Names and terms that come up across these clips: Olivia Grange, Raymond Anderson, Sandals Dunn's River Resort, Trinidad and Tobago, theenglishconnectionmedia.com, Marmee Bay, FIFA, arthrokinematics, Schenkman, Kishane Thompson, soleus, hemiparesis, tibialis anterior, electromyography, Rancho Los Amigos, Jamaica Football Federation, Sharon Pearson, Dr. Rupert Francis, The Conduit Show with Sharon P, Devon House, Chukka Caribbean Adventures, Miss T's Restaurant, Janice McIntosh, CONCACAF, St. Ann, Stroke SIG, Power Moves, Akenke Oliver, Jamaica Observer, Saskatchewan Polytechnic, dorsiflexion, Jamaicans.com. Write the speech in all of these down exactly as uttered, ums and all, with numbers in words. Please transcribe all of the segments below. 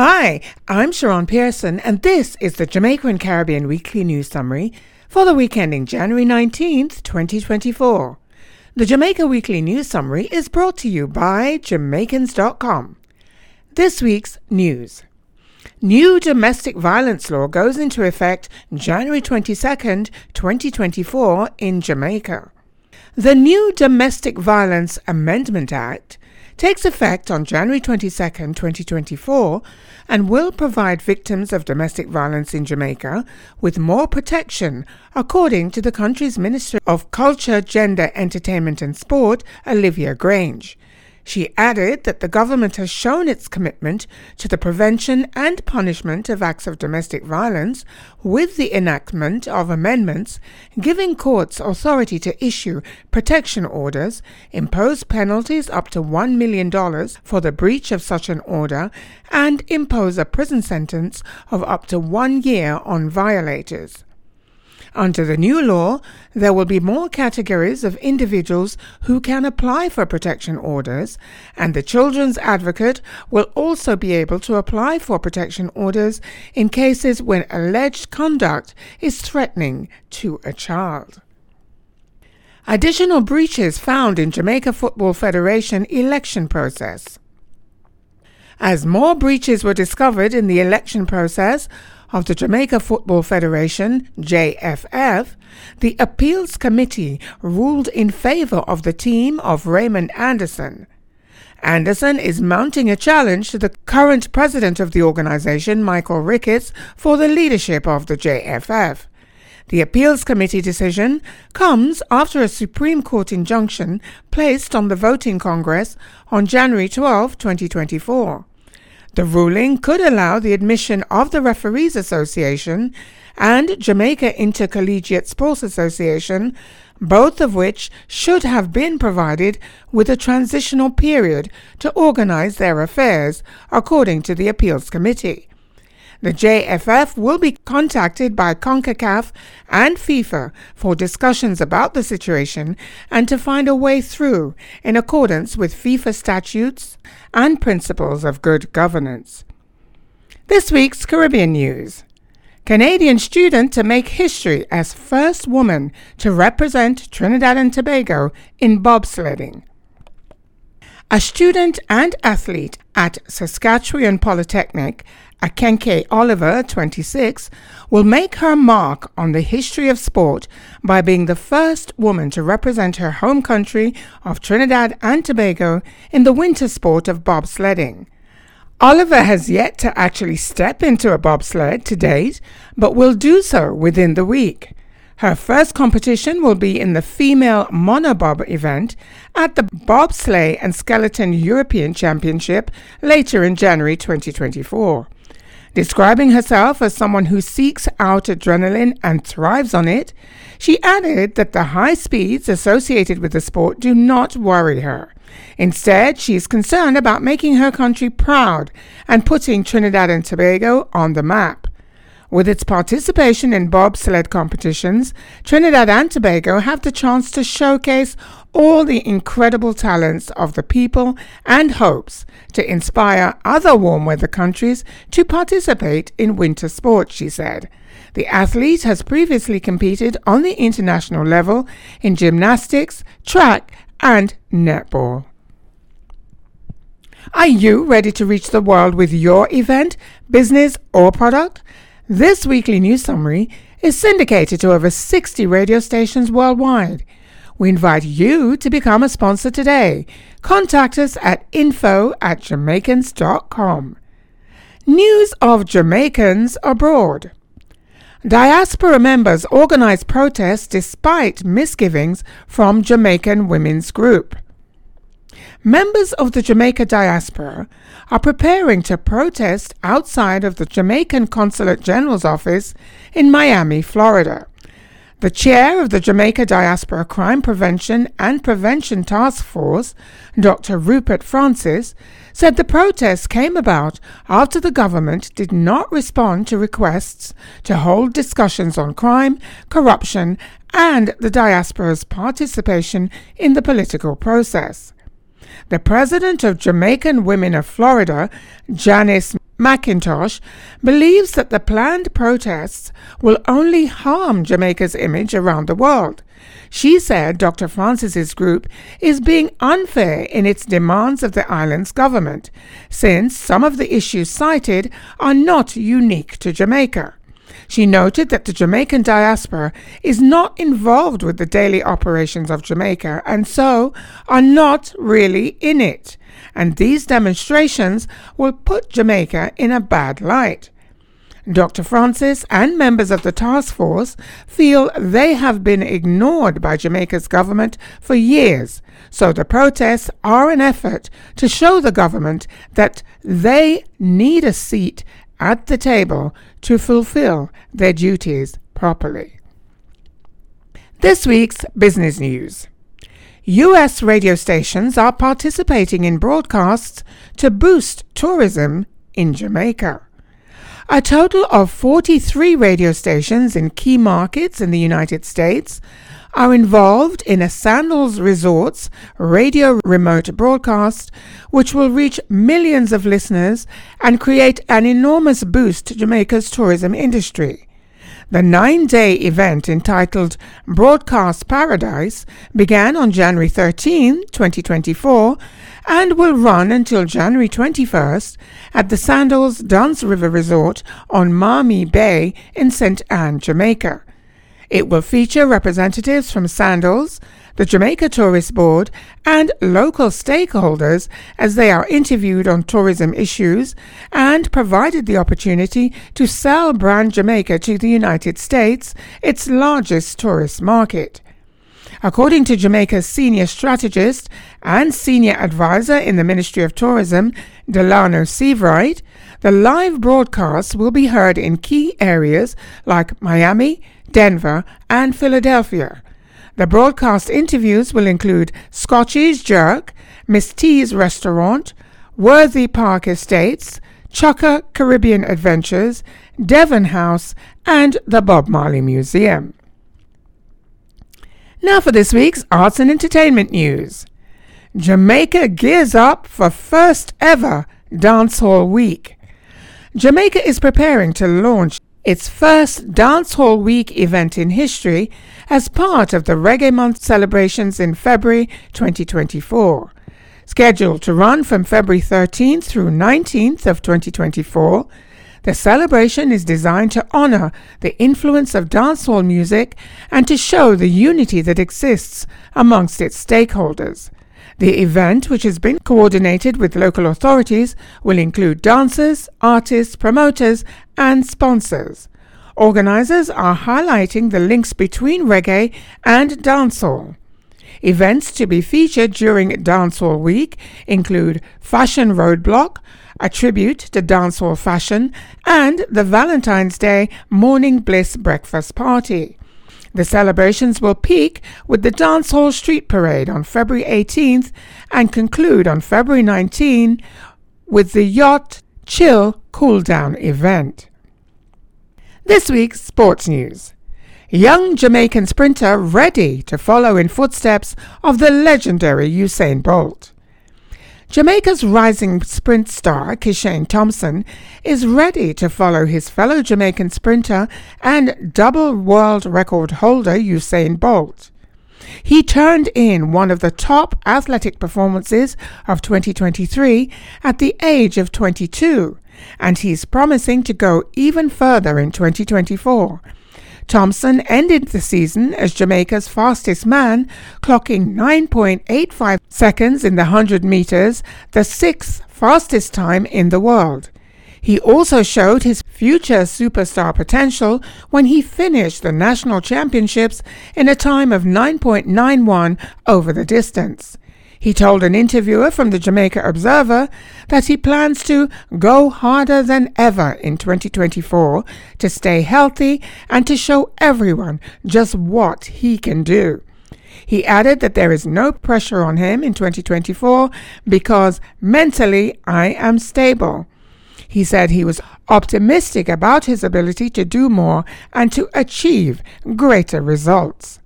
Hi, I'm Sharon Pearson, and this is the Jamaica and Caribbean Weekly News Summary for the week ending January nineteenth, twenty twenty-four. The Jamaica Weekly News Summary is brought to you by Jamaicans dot com. This week's news. New domestic violence law goes into effect January twenty-second, twenty twenty-four in Jamaica. The new Domestic Violence Amendment Act takes effect on January twenty-second, twenty twenty-four and will provide victims of domestic violence in Jamaica with more protection, according to the country's Minister of Culture, Gender, Entertainment and Sport, Olivia Grange. She added that the government has shown its commitment to the prevention and punishment of acts of domestic violence with the enactment of amendments giving courts authority to issue protection orders, impose penalties up to one million dollars for the breach of such an order, and impose a prison sentence of up to one year on violators. Under the new law, there will be more categories of individuals who can apply for protection orders, and the Children's Advocate will also be able to apply for protection orders in cases when alleged conduct is threatening to a child. Additional breaches found in Jamaica Football Federation election process. As more breaches were discovered in the election process of the Jamaica Football Federation, J F F, the Appeals Committee ruled in favour of the team of Raymond Anderson. Anderson is mounting a challenge to the current president of the organisation, Michael Ricketts, for the leadership of the J F F. The Appeals Committee decision comes after a Supreme Court injunction placed on the voting Congress on January twelfth, twenty twenty-four. The ruling could allow the admission of the Referees Association and Jamaica Intercollegiate Sports Association, both of which should have been provided with a transitional period to organise their affairs, according to the Appeals Committee. The J F F will be contacted by CONCACAF and FIFA for discussions about the situation and to find a way through in accordance with FIFA statutes and principles of good governance. This week's Caribbean news. Canadian student to make history as first woman to represent Trinidad and Tobago in bobsledding. A student and athlete at Saskatchewan Polytechnic, Akenke Oliver, twenty-six, will make her mark on the history of sport by being the first woman to represent her home country of Trinidad and Tobago in the winter sport of bobsledding. Oliver has yet to actually step into a bobsled to date, but will do so within the week. Her first competition will be in the female monobob event at the Bobsleigh and Skeleton European Championship later in January twenty twenty-four. Describing herself as someone who seeks out adrenaline and thrives on it, she added that the high speeds associated with the sport do not worry her. Instead, she is concerned about making her country proud and putting Trinidad and Tobago on the map. With its participation in bobsled competitions, Trinidad and Tobago have the chance to showcase all the incredible talents of the people and hopes to inspire other warm-weather countries to participate in winter sports, she said. The athlete has previously competed on the international level in gymnastics, track, and netball. Are you ready to reach the world with your event, business, or product? This weekly news summary is syndicated to over sixty radio stations worldwide. We invite you to become a sponsor today. Contact us at info at Jamaicans dot com. News of Jamaicans abroad. Diaspora members organize protests despite misgivings from Jamaican women's group. Members of the Jamaica diaspora are preparing to protest outside of the Jamaican Consulate General's office in Miami, Florida. The chair of the Jamaica Diaspora Crime Prevention and Prevention Task Force, Doctor Rupert Francis, said the protests came about after the government did not respond to requests to hold discussions on crime, corruption, and the diaspora's participation in the political process. The president of Jamaican Women of Florida, Janice McIntosh believes that the planned protests will only harm Jamaica's image around the world. She said Doctor Francis's group is being unfair in its demands of the island's government, since some of the issues cited are not unique to Jamaica. She noted that the Jamaican diaspora is not involved with the daily operations of Jamaica and so are not really in it, and these demonstrations will put Jamaica in a bad light. Doctor Francis and members of the task force feel they have been ignored by Jamaica's government for years, so the protests are an effort to show the government that they need a seat at the table to fulfill their duties properly. This week's business news. U S radio stations are participating in broadcasts to boost tourism in Jamaica. A total of forty-three radio stations in key markets in the United States are involved in a Sandals Resorts radio remote broadcast, which will reach millions of listeners and create an enormous boost to Jamaica's tourism industry. The nine-day event entitled Broadcast Paradise began on January thirteenth, twenty twenty-four, and will run until January twenty-first at the Sandals Dunn's River Resort on Marmee Bay in Saint Ann, Jamaica. It will feature representatives from Sandals, the Jamaica Tourist Board, and local stakeholders as they are interviewed on tourism issues and provided the opportunity to sell brand Jamaica to the United States, its largest tourist market. According to Jamaica's senior strategist and senior advisor in the Ministry of Tourism, Delano Seavright, the live broadcasts will be heard in key areas like Miami, Denver, and Philadelphia. The broadcast interviews will include Scotchie's Jerk, Miss T's Restaurant, Worthy Park Estates, Chukka Caribbean Adventures, Devon House, and the Bob Marley Museum. Now for this week's arts and entertainment news. Jamaica gears up for first ever Dancehall Week. Jamaica is preparing to launch its first Dancehall Week event in history as part of the Reggae Month celebrations in February twenty twenty-four. Scheduled to run from February thirteenth through nineteenth of twenty twenty-four, the celebration is designed to honor the influence of dancehall music and to show the unity that exists amongst its stakeholders. The event, which has been coordinated with local authorities, will include dancers, artists, promoters, and sponsors. Organizers are highlighting the links between reggae and dancehall. Events to be featured during Dancehall Week include Fashion Roadblock, a tribute to dancehall fashion, and the Valentine's Day Morning Bliss Breakfast Party. The celebrations will peak with the Dancehall Street Parade on February eighteenth and conclude on February nineteenth with the Yacht Chill Cool Down event. This week's sports news. Young Jamaican sprinter ready to follow in footsteps of the legendary Usain Bolt. Jamaica's rising sprint star Kishane Thompson is ready to follow his fellow Jamaican sprinter and double world record holder Usain Bolt. He turned in one of the top athletic performances of twenty twenty-three at the age of twenty-two, and he's promising to go even further in twenty twenty-four. Thompson ended the season as Jamaica's fastest man, clocking nine point eight five seconds in the one hundred meters, the sixth fastest time in the world. He also showed his future superstar potential when he finished the national championships in a time of nine point nine one over the distance. He told an interviewer from the Jamaica Observer that he plans to go harder than ever in twenty twenty-four to stay healthy and to show everyone just what he can do. He added that there is no pressure on him in twenty twenty-four because mentally I am stable. He said he was optimistic about his ability to do more and to achieve greater results.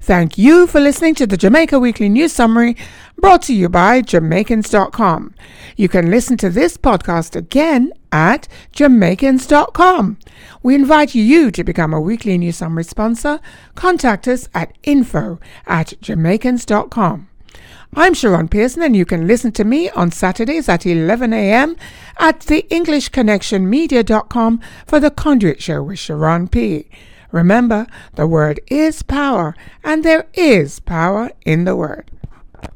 Thank you for listening to the Jamaica Weekly News Summary, brought to you by Jamaicans dot com. You can listen to this podcast again at Jamaicans dot com. We invite you to become a Weekly News Summary sponsor. Contact us at info at Jamaicans dot com. I'm Sharon Pearson, and you can listen to me on Saturdays at eleven a.m. at the english connection media dot com for The Conduit Show with Sharon P. Remember, the word is power, and there is power in the word.